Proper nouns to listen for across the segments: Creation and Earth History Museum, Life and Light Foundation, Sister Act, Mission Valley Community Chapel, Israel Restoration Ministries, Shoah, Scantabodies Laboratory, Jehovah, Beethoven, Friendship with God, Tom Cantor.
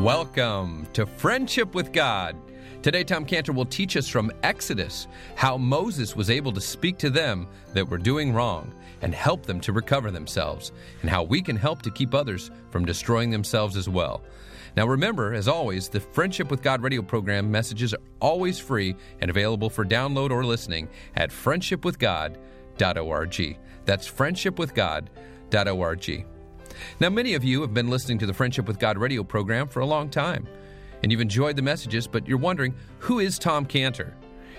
Welcome to Friendship with God. Today, Tom Cantor will teach us from Exodus how Moses was able to speak to them that were doing wrong and help them to recover themselves, and how we can help to keep others from destroying themselves as well. Now remember, as always, the Friendship with God radio program messages are always free and available for download or listening at friendshipwithgod.org. That's friendshipwithgod.org. Now, many of you have been listening to the Friendship with God radio program for a long time, and you've enjoyed the messages, but you're wondering, who is Tom Cantor?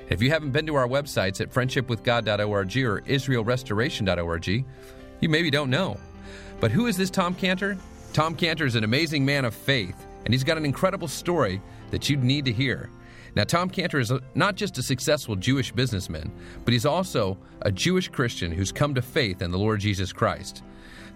If you haven't been to our websites at friendshipwithgod.org or israelrestoration.org, you maybe don't know. But who is this Tom Cantor? Tom Cantor is an amazing man of faith, and he's got an incredible story that you'd need to hear. Now, Tom Cantor is not just a successful Jewish businessman, but he's also a Jewish Christian who's come to faith in the Lord Jesus Christ.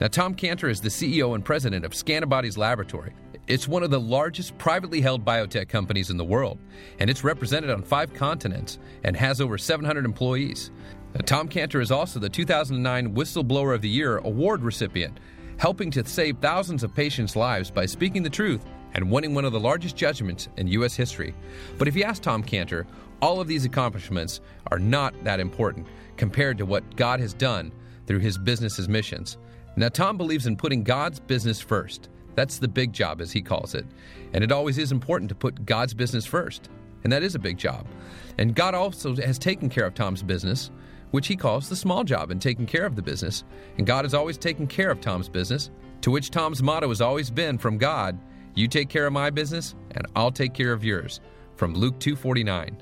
Now, Tom Cantor is the CEO and president of Scantabodies Laboratory. It's one of the largest privately held biotech companies in the world, and it's represented on 5 continents and has over 700 employees. Now, Tom Cantor is also the 2009 Whistleblower of the Year award recipient, helping to save thousands of patients' lives by speaking the truth and winning one of the largest judgments in U.S. history. But if you ask Tom Cantor, all of these accomplishments are not that important compared to what God has done through his business's missions. Now, Tom believes in putting God's business first. That's the big job, as he calls it. And it always is important to put God's business first. And that is a big job. And God also has taken care of Tom's business, which he calls the small job, and taking care of the business. And God has always taken care of Tom's business, to which Tom's motto has always been from God, "You take care of my business, and I'll take care of yours," from Luke 2:49.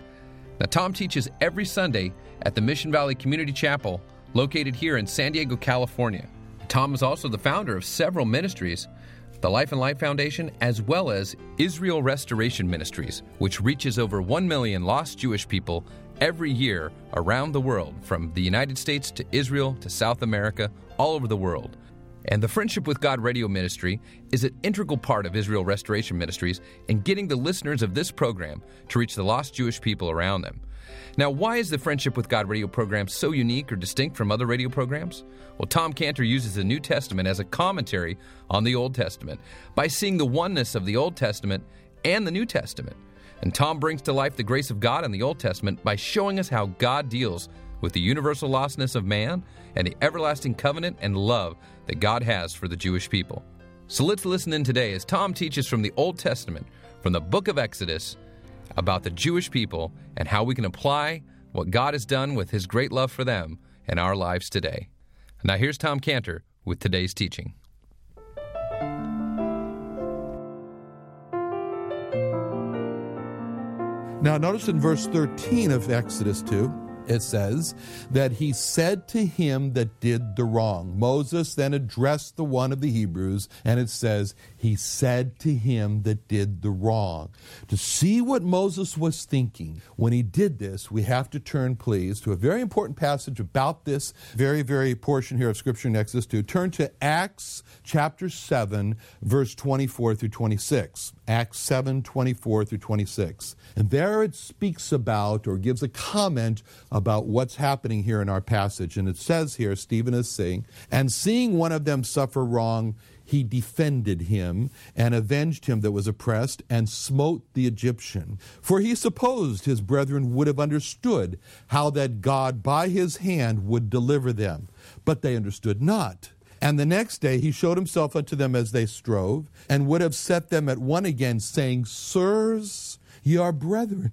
Now, Tom teaches every Sunday at the Mission Valley Community Chapel, located here in San Diego, California. Tom is also the founder of several ministries, the Life and Light Foundation, as well as Israel Restoration Ministries, which reaches over 1 million lost Jewish people every year around the world, from the United States to Israel to South America, all over the world. And the Friendship with God radio ministry is an integral part of Israel Restoration Ministries in getting the listeners of this program to reach the lost Jewish people around them. Now, why is the Friendship with God radio program so unique or distinct from other radio programs? Well, Tom Cantor uses the New Testament as a commentary on the Old Testament by seeing the oneness of the Old Testament and the New Testament. And Tom brings to life the grace of God in the Old Testament by showing us how God deals with the universal lostness of man and the everlasting covenant and love that God has for the Jewish people. So let's listen in today as Tom teaches from the Old Testament, from the book of Exodus, about the Jewish people and how we can apply what God has done with his great love for them in our lives today. Now here's Tom Cantor with today's teaching. Now notice in verse 13 of Exodus 2, it says that he said to him that did the wrong. Moses then addressed the one of the Hebrews, and it says, he said to him that did the wrong. To see what Moses was thinking when he did this, we have to turn, please, to a very important passage about this very, very portion here of Scripture in Exodus 2. Turn to Acts chapter 7, verse 24 through 26. Acts 7, 24 through 26. And there it speaks about, or gives a comment about what's happening here in our passage. And it says here, Stephen is saying, "And seeing one of them suffer wrong, he defended him and avenged him that was oppressed and smote the Egyptian. For he supposed his brethren would have understood how that God by his hand would deliver them. But they understood not. And the next day he showed himself unto them as they strove, and would have set them at one again, saying, Sirs, ye are brethren.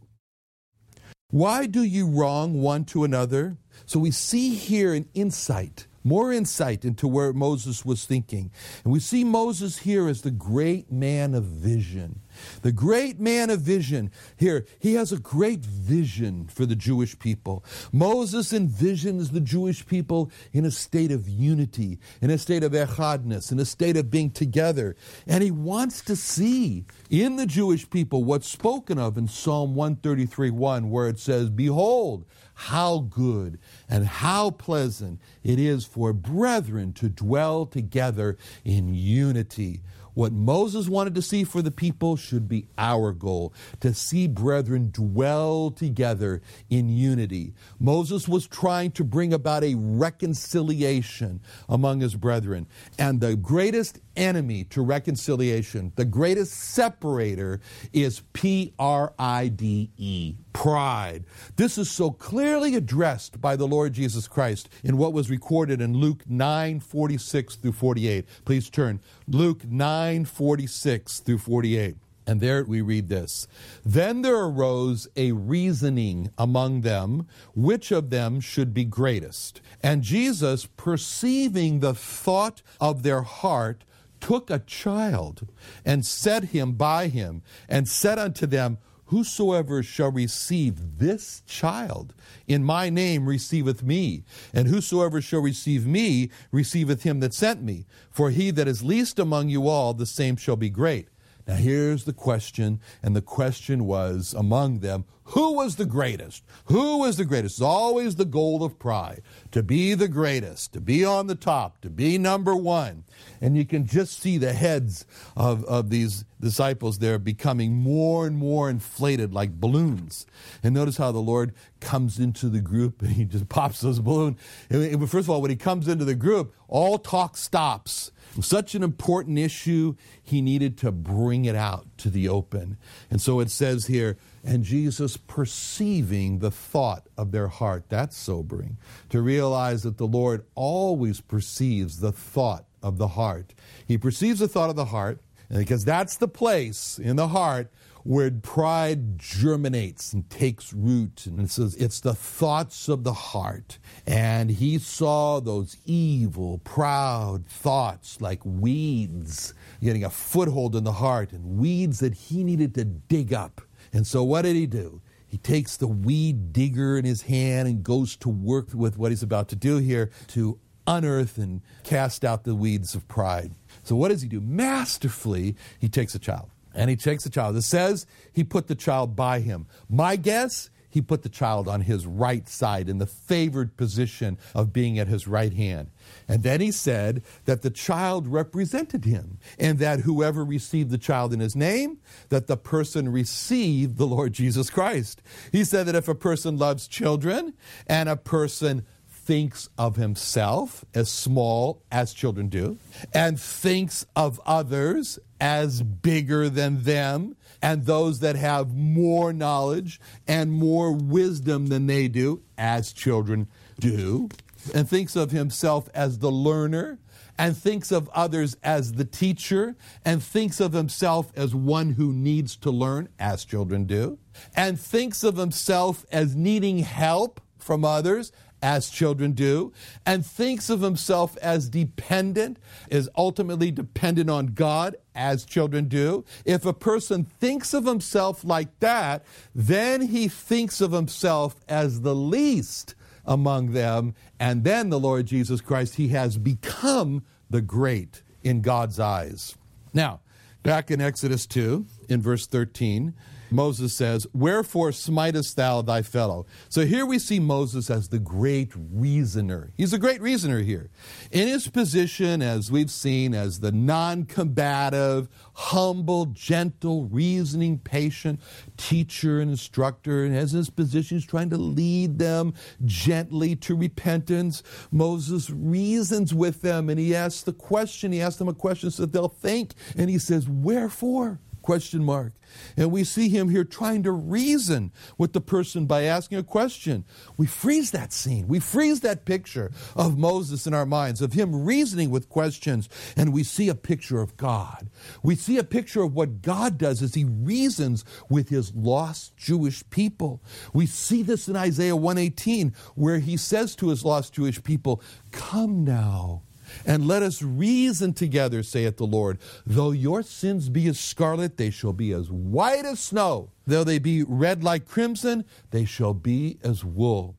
Why do you wrong one to another?" So we see here an insight, more insight into where Moses was thinking. And we see Moses here as the great man of vision. The great man of vision. Here, he has a great vision for the Jewish people. Moses envisions the Jewish people in a state of unity, in a state of echadness, in a state of being together. And he wants to see in the Jewish people what's spoken of in Psalm 133:1, where it says, "Behold, how good and how pleasant it is for brethren to dwell together in unity." What Moses wanted to see for the people should be our goal, to see brethren dwell together in unity. Moses was trying to bring about a reconciliation among his brethren. And the greatest enemy to reconciliation, the greatest separator, is P-R-I-D-E, pride. This is so clearly addressed by the Lord Jesus Christ in what was recorded in Luke 9:46 through 48. Please turn. Luke 9:46 through 48. And there we read this. Then there arose a reasoning among them, which of them should be greatest. And Jesus, perceiving the thought of their heart, took a child and set him by him, and said unto them, Whosoever shall receive this child in my name receiveth me, and whosoever shall receive me receiveth him that sent me. For he that is least among you all, the same shall be great. Now here's the question, and the question was among them, who was the greatest? Who was the greatest? It's always the goal of pride, to be the greatest, to be on the top, to be number one. And you can just see the heads of these disciples there becoming more and more inflated like balloons. And notice how the Lord comes into the group and he just pops those balloons. First of all, when he comes into the group, all talk stops. Such an important issue, he needed to bring it out to the open. And so it says here, and Jesus perceiving the thought of their heart. That's sobering, to realize that the Lord always perceives the thought of the heart. He perceives the thought of the heart, because that's the place in the heart where pride germinates and takes root. And it says it's the thoughts of the heart. And he saw those evil, proud thoughts like weeds getting a foothold in the heart, and weeds that he needed to dig up. And so what did he do? He takes the weed digger in his hand and goes to work with what he's about to do here to unearth and cast out the weeds of pride. So what does he do? Masterfully, he takes a child. And he takes the child. It says he put the child by him. My guess, he put the child on his right side in the favored position of being at his right hand. And then he said that the child represented him, and that whoever received the child in his name, that the person received the Lord Jesus Christ. He said that if a person loves children and a person thinks of himself as small as children do, and thinks of others as bigger than them, and those that have more knowledge and more wisdom than they do, as children do, and thinks of himself as the learner, and thinks of others as the teacher, and thinks of himself as one who needs to learn, as children do, and thinks of himself as needing help from others, as children do, and thinks of himself as dependent, is ultimately dependent on God, as children do. If a person thinks of himself like that, then he thinks of himself as the least among them, and then the Lord Jesus Christ, he has become the great in God's eyes. Now, back in Exodus 2, in verse 13, Moses says, Wherefore smitest thou thy fellow? So here we see Moses as the great reasoner. He's a great reasoner here. In his position, as we've seen, as the non-combative, humble, gentle, reasoning, patient teacher and instructor, and as his position, he's trying to lead them gently to repentance. Moses reasons with them, and he asks the question. He asks them a question so that they'll think. And he says, Wherefore? Question mark. And we see him here trying to reason with the person by asking a question. We freeze that scene. We freeze that picture of Moses in our minds, of him reasoning with questions, and we see a picture of God. We see a picture of what God does as he reasons with his lost Jewish people. We see this in Isaiah 1:18, where he says to his lost Jewish people, Come now, and let us reason together, saith the Lord. Though your sins be as scarlet, they shall be as white as snow. Though they be red like crimson, they shall be as wool.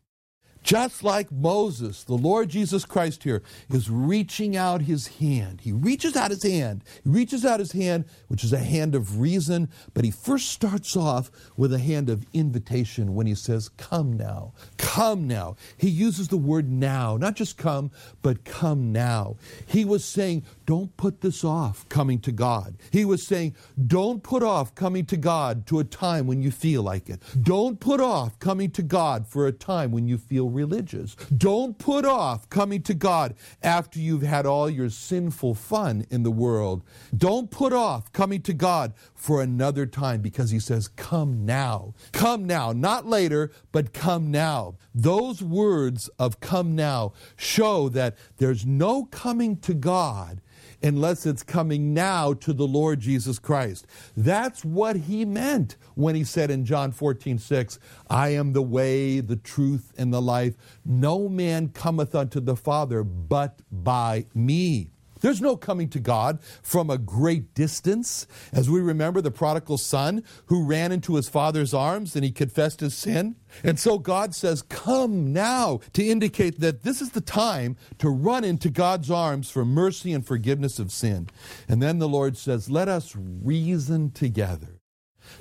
Just like Moses, the Lord Jesus Christ here is reaching out his hand. He reaches out his hand. He reaches out his hand, which is a hand of reason, but he first starts off with a hand of invitation when he says, come now, come now. He uses the word now, not just come, but come now. He was saying, don't put this off, coming to God. He was saying, don't put off coming to God to a time when you feel like it. Don't put off coming to God for a time when you feel religious. Don't put off coming to God after you've had all your sinful fun in the world. Don't put off coming to God for another time, because he says, come now. Come now, not later, but come now. Those words of come now show that there's no coming to God unless it's coming now to the Lord Jesus Christ. That's what he meant when he said in John 14:6, I am the way, the truth, and the life. No man cometh unto the Father but by me. There's no coming to God from a great distance. As we remember the prodigal son who ran into his father's arms and he confessed his sin. And so God says, come now, to indicate that this is the time to run into God's arms for mercy and forgiveness of sin. And then the Lord says, let us reason together.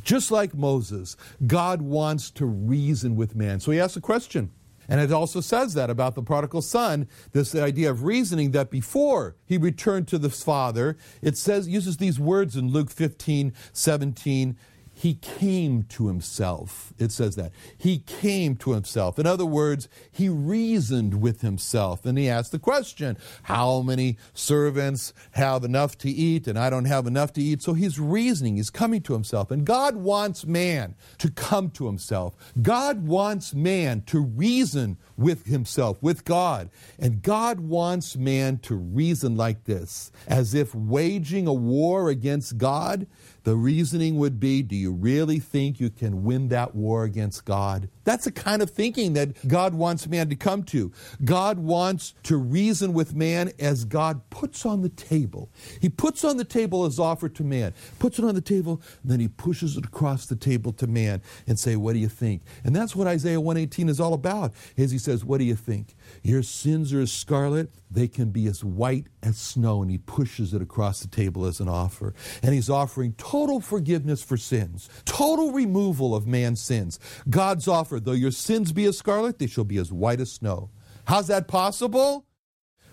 Just like Moses, God wants to reason with man. So he asks a question. And it also says that about the prodigal son, this idea of reasoning, that before he returned to the father, it says, uses these words in Luke 15:17, he came to himself. It says that. He came to himself. In other words, he reasoned with himself. And he asked the question, how many servants have enough to eat and I don't have enough to eat? So he's reasoning. He's coming to himself. And God wants man to come to himself. God wants man to reason with himself, with God. And God wants man to reason like this, as if waging a war against God. The reasoning would be, do you really think you can win that war against God? That's the kind of thinking that God wants man to come to. God wants to reason with man as God puts on the table. He puts on the table his offer to man, puts it on the table, and then he pushes it across the table to man and say, what do you think? And that's what Isaiah 1:18 is all about, is he says, what do you think? Your sins are as scarlet. They can be as white as snow. And he pushes it across the table as an offer. And he's offering total forgiveness for sins, total removal of man's sins. God's offer, though your sins be as scarlet, they shall be as white as snow. How's that possible?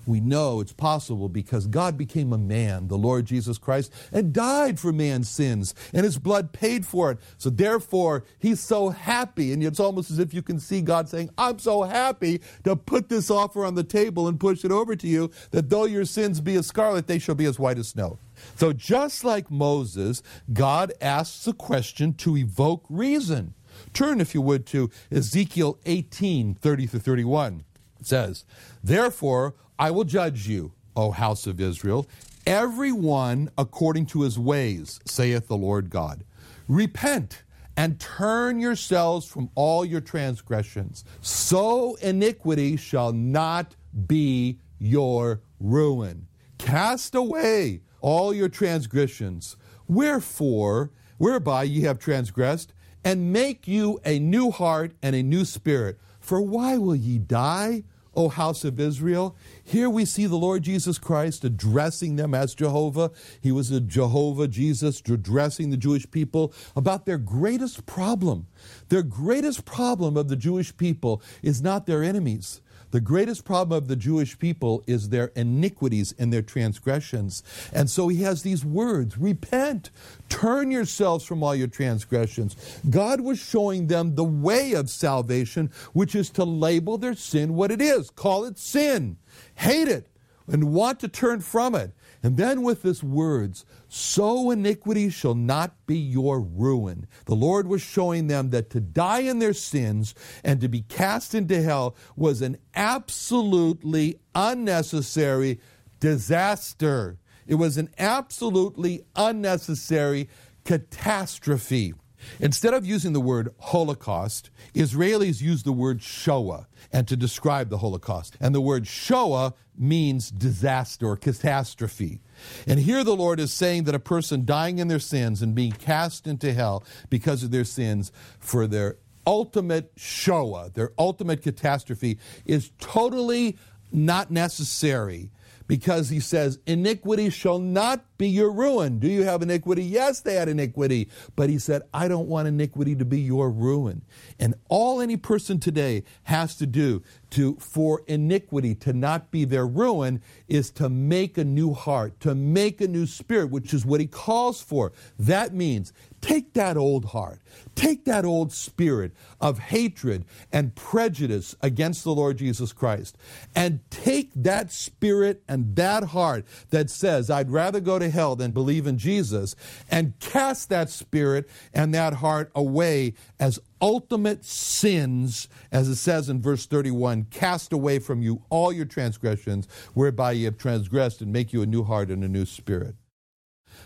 We know it's possible because God became a man, the Lord Jesus Christ, and died for man's sins, and his blood paid for it. So therefore, he's so happy, and it's almost as if you can see God saying, I'm so happy to put this offer on the table and push it over to you, that though your sins be as scarlet, they shall be as white as snow. So just like Moses, God asks a question to evoke reason. Turn, if you would, to Ezekiel 18:30-31. It says, therefore, I will judge you, O house of Israel, everyone according to his ways, saith the Lord God. Repent and turn yourselves from all your transgressions, so iniquity shall not be your ruin. Cast away all your transgressions, whereby ye have transgressed, and make you a new heart and a new spirit. For why will ye die, O house of Israel? Here we see the Lord Jesus Christ addressing them as Jehovah. He was a Jehovah Jesus addressing the Jewish people about their greatest problem. Their greatest problem of the Jewish people is not their enemies. The greatest problem of the Jewish people is their iniquities and their transgressions. And so he has these words, repent, turn yourselves from all your transgressions. God was showing them the way of salvation, which is to label their sin what it is, call it sin, hate it, and want to turn from it. And then with this words, so iniquity shall not be your ruin. The Lord was showing them that to die in their sins and to be cast into hell was an absolutely unnecessary disaster. It was an absolutely unnecessary catastrophe. Instead of using the word Holocaust, Israelis use the word Shoah and to describe the Holocaust. And the word Shoah means disaster or catastrophe. And here the Lord is saying that a person dying in their sins and being cast into hell because of their sins for their ultimate Shoah, their ultimate catastrophe, is totally not necessary, because he says, iniquity shall not be your ruin. Do you have iniquity? Yes, they had iniquity. But he said, I don't want iniquity to be your ruin. And all any person today has to do for iniquity to not be their ruin is to make a new heart, to make a new spirit, which is what he calls for. That means take that old heart, take that old spirit of hatred and prejudice against the Lord Jesus Christ, and take that spirit and that heart that says, I'd rather go to hell than believe in Jesus, and cast that spirit and that heart away as ultimate sins, as it says in verse 31, cast away from you all your transgressions, whereby ye have transgressed, and make you a new heart and a new spirit.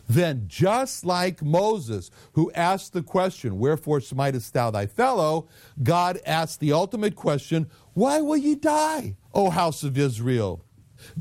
Then, just like Moses, who asked the question, wherefore smitest thou thy fellow? God asked the ultimate question, why will ye die, O house of Israel?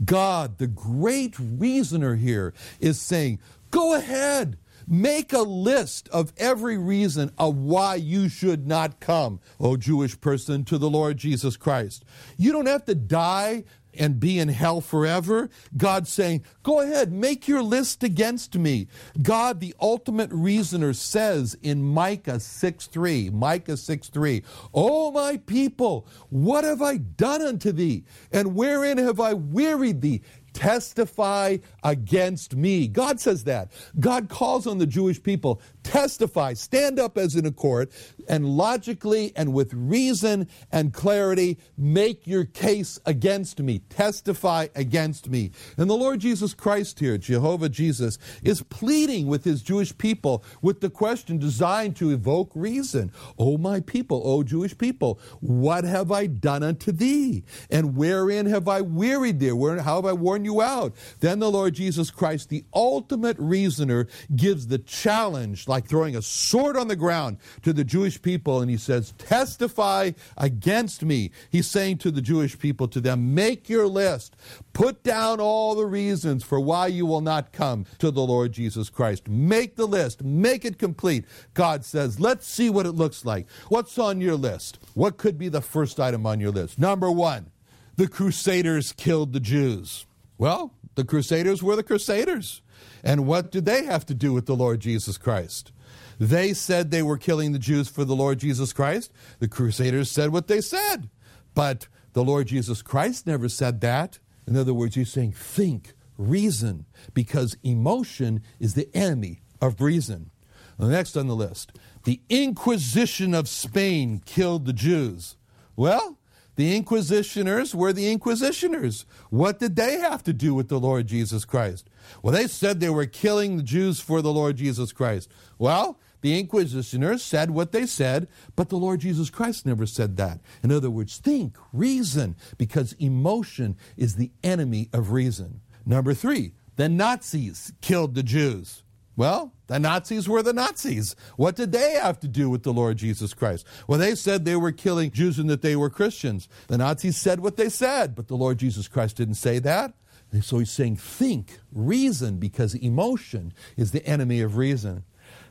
God, the great reasoner here, is saying, go ahead, make a list of every reason of why you should not come, O Jewish person, to the Lord Jesus Christ. You don't have to die and be in hell forever. God's saying, go ahead, make your list against me. God, the ultimate reasoner, says in Micah 6:3, O my people, what have I done unto thee? And wherein have I wearied thee? Testify against me. God says that. God calls on the Jewish people, testify, stand up as in a court, and logically and with reason and clarity, make your case against me. Testify against me. And the Lord Jesus Christ here, Jehovah Jesus, is pleading with his Jewish people with the question designed to evoke reason. O my people, O Jewish people, what have I done unto thee? And wherein have I wearied thee? How have I warned you out? Then the Lord Jesus Christ, the ultimate reasoner, gives the challenge, like throwing a sword on the ground, to the Jewish people, and he says, testify against me. He's saying to the Jewish people, to them, make your list. Put down all the reasons for why you will not come to the Lord Jesus Christ. Make the list. Make it complete. God says, let's see what it looks like. What's on your list? What could be the first item on your list? Number one, the Crusaders killed the Jews. Well, the Crusaders were the Crusaders. And what did they have to do with the Lord Jesus Christ? They said they were killing the Jews for the Lord Jesus Christ. The Crusaders said what they said. But the Lord Jesus Christ never said that. In other words, he's saying, think, reason, because emotion is the enemy of reason. And next on the list, the Inquisition of Spain killed the Jews. Well, the Inquisitors were the Inquisitors. What did they have to do with the Lord Jesus Christ? Well, they said they were killing the Jews for the Lord Jesus Christ. Well, the Inquisitors said what they said, but the Lord Jesus Christ never said that. In other words, think, reason, because emotion is the enemy of reason. Number three, the Nazis killed the Jews. Well, the Nazis were the Nazis. What did they have to do with the Lord Jesus Christ? Well, they said they were killing Jews and that they were Christians. The Nazis said what they said, but the Lord Jesus Christ didn't say that. And so he's saying, think, reason, because emotion is the enemy of reason.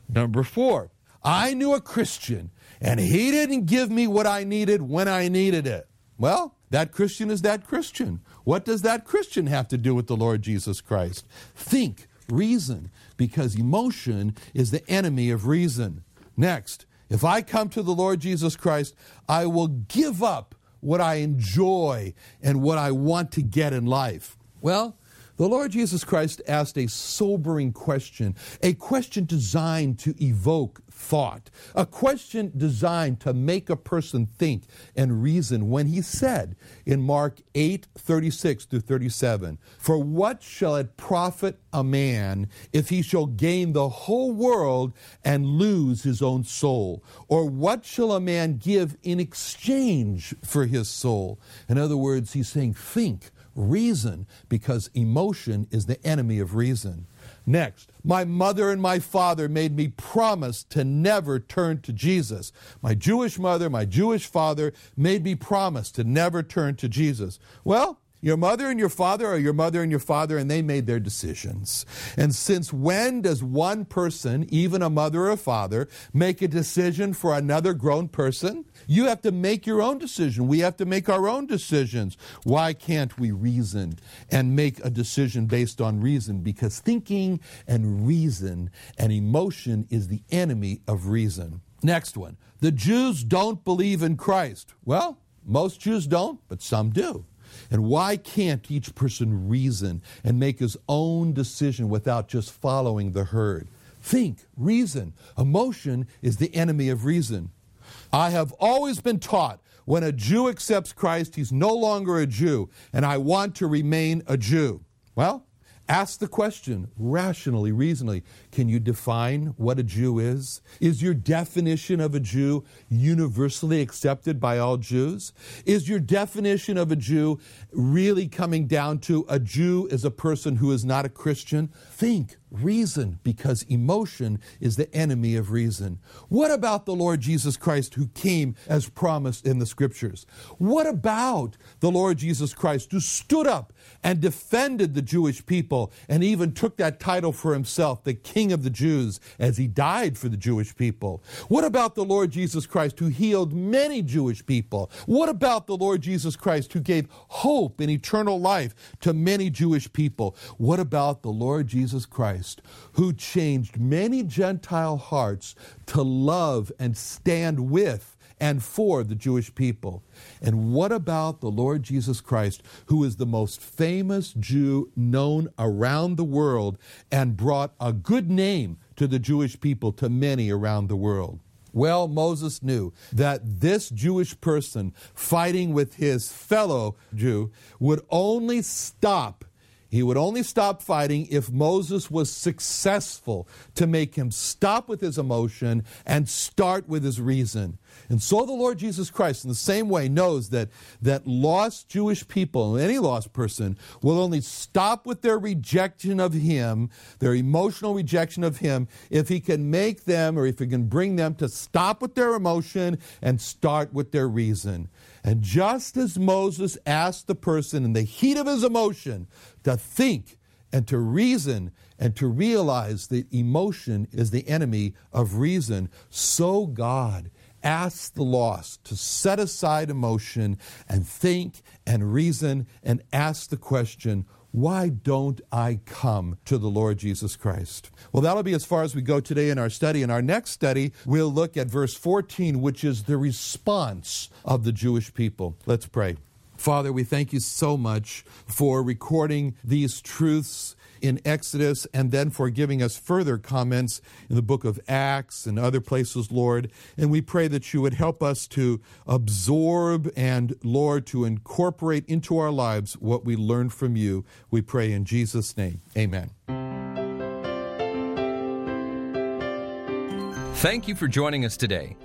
Number four, I knew a Christian, and he didn't give me what I needed when I needed it. Well, that Christian is that Christian. What does that Christian have to do with the Lord Jesus Christ? Think, reason, because emotion is the enemy of reason. Next, if I come to the Lord Jesus Christ, I will give up what I enjoy and what I want to get in life. Well, the Lord Jesus Christ asked a sobering question, a question designed to evoke thought, a question designed to make a person think and reason when he said in Mark 8:36-37, for what shall it profit a man if he shall gain the whole world and lose his own soul? Or what shall a man give in exchange for his soul? In other words, he's saying, think, reason, because emotion is the enemy of reason. Next, my mother and my father made me promise to never turn to Jesus. My Jewish mother, my Jewish father made me promise to never turn to Jesus. Well, Your mother and your father are your mother and your father, and they made their decisions. And since when does one person, even a mother or a father, make a decision for another grown person? You have to make your own decision. We have to make our own decisions. Why can't we reason and make a decision based on reason? Because thinking and reason and emotion is the enemy of reason. Next one. The Jews don't believe in Christ. Well, most Jews don't, but some do. And why can't each person reason and make his own decision without just following the herd? Think, reason. Emotion is the enemy of reason. I have always been taught when a Jew accepts Christ, he's no longer a Jew, and I want to remain a Jew. Well, ask the question rationally, reasonably. Can you define what a Jew is? Is your definition of a Jew universally accepted by all Jews? Is your definition of a Jew really coming down to a Jew is a person who is not a Christian? Think, reason, because emotion is the enemy of reason. What about the Lord Jesus Christ who came as promised in the Scriptures? What about the Lord Jesus Christ who stood up and defended the Jewish people and even took that title for himself, the King of the Jews, as he died for the Jewish people? What about the Lord Jesus Christ who healed many Jewish people? What about the Lord Jesus Christ who gave hope and eternal life to many Jewish people? What about the Lord Jesus Christ who changed many Gentile hearts to love and stand with and for the Jewish people? And what about the Lord Jesus Christ, who is the most famous Jew known around the world and brought a good name to the Jewish people, to many around the world? Well, Moses knew that this Jewish person fighting with his fellow Jew would only stop. He would only stop fighting if Moses was successful to make him stop with his emotion and start with his reason. And so the Lord Jesus Christ, in the same way, knows that lost Jewish people, any lost person, will only stop with their rejection of him, their emotional rejection of him, if he can make them, or if he can bring them to stop with their emotion and start with their reason. And just as Moses asked the person in the heat of his emotion to think and to reason and to realize that emotion is the enemy of reason, so God asks the lost to set aside emotion and think and reason and ask the question, why don't I come to the Lord Jesus Christ? Well, that'll be as far as we go today in our study. In our next study, we'll look at verse 14, which is the response of the Jewish people. Let's pray. Father, we thank you so much for recording these truths in Exodus, and then for giving us further comments in the book of Acts and other places, Lord. And we pray that you would help us to absorb and, Lord, to incorporate into our lives what we learned from you. We pray in Jesus' name. Amen. Thank you for joining us today.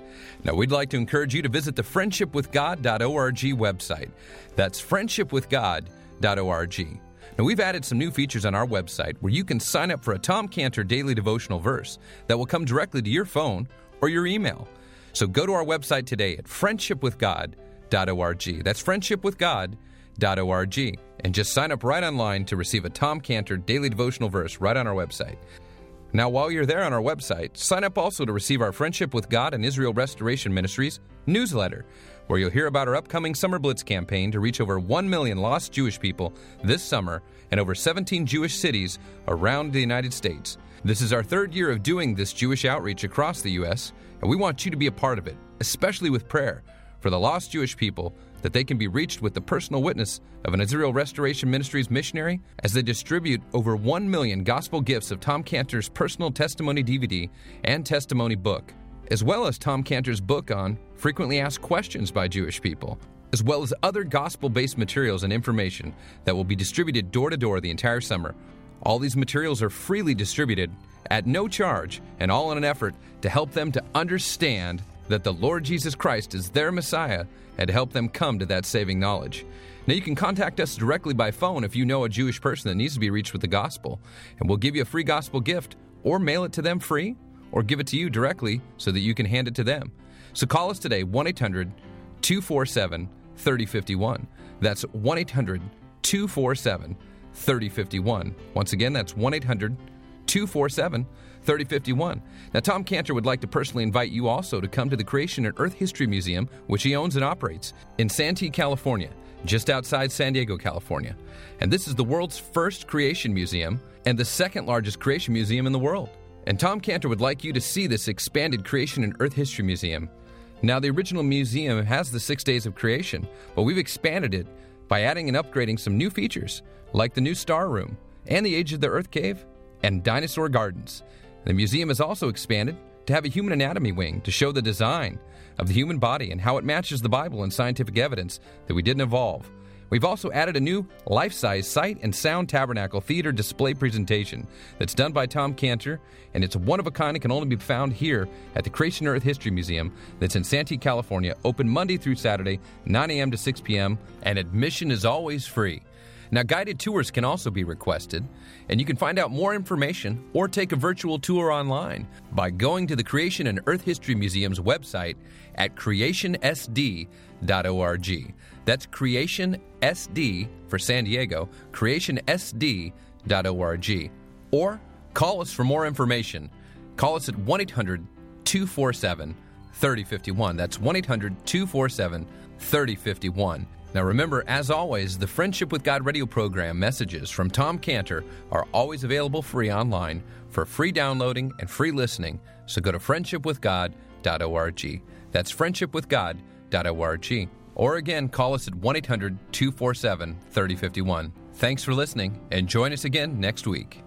Now, we'd like to encourage you to visit the friendshipwithgod.org website. That's friendshipwithgod.org. Now, we've added some new features on our website where you can sign up for a Tom Cantor daily devotional verse that will come directly to your phone or your email. So go to our website today at friendshipwithgod.org. That's friendshipwithgod.org. And just sign up right online to receive a Tom Cantor daily devotional verse right on our website. Now, while you're there on our website, sign up also to receive our Friendship with God and Israel Restoration Ministries newsletter, where you'll hear about our upcoming Summer Blitz campaign to reach over 1 million lost Jewish people this summer in over 17 Jewish cities around the United States. This is our third year of doing this Jewish outreach across the U.S., and we want you to be a part of it, especially with prayer for the lost Jewish people, that they can be reached with the personal witness of an Israel Restoration Ministries missionary as they distribute over 1 million gospel gifts of Tom Cantor's personal testimony DVD and testimony book, as well as Tom Cantor's book on frequently asked questions by Jewish people, as well as other gospel-based materials and information that will be distributed door-to-door the entire summer. All these materials are freely distributed at no charge, and all in an effort to help them to understand that the Lord Jesus Christ is their Messiah and to help them come to that saving knowledge. Now, you can contact us directly by phone if you know a Jewish person that needs to be reached with the gospel, and we'll give you a free gospel gift, or mail it to them free, or give it to you directly so that you can hand it to them. So call us today, 1-800-247-3051. That's 1-800-247-3051. 1-800-247-3051. Once again, that's 1-800-247-3051. Now, Tom Cantor would like to personally invite you also to come to the Creation and Earth History Museum, which he owns and operates, in Santee, California, just outside San Diego, California. And this is the world's first creation museum and the second largest creation museum in the world. And Tom Cantor would like you to see this expanded Creation and Earth History Museum. Now, the original museum has the 6 days of creation, but we've expanded it by adding and upgrading some new features, like the new Star Room and the Age of the Earth Cave and Dinosaur Gardens. The museum is also expanded to have a human anatomy wing to show the design of the human body and how it matches the Bible and scientific evidence that we didn't evolve. We've also added a new life-size sight and sound tabernacle theater display presentation that's done by Tom Cantor, and it's one-of-a-kind and can only be found here at the Creation Earth History Museum that's in Santee, California, open Monday through Saturday, 9 a.m. to 6 p.m., and admission is always free. Now, guided tours can also be requested, and you can find out more information or take a virtual tour online by going to the Creation and Earth History Museum's website at creationsd.org. That's creationsd for San Diego, creationsd.org. Or call us for more information. Call us at 1-800-247-3051. That's 1-800-247-3051. Now remember, as always, the Friendship with God radio program messages from Tom Cantor are always available free online for free downloading and free listening. So go to friendshipwithgod.org. That's friendshipwithgod.org. Or again, call us at 1-800-247-3051. Thanks for listening, and join us again next week.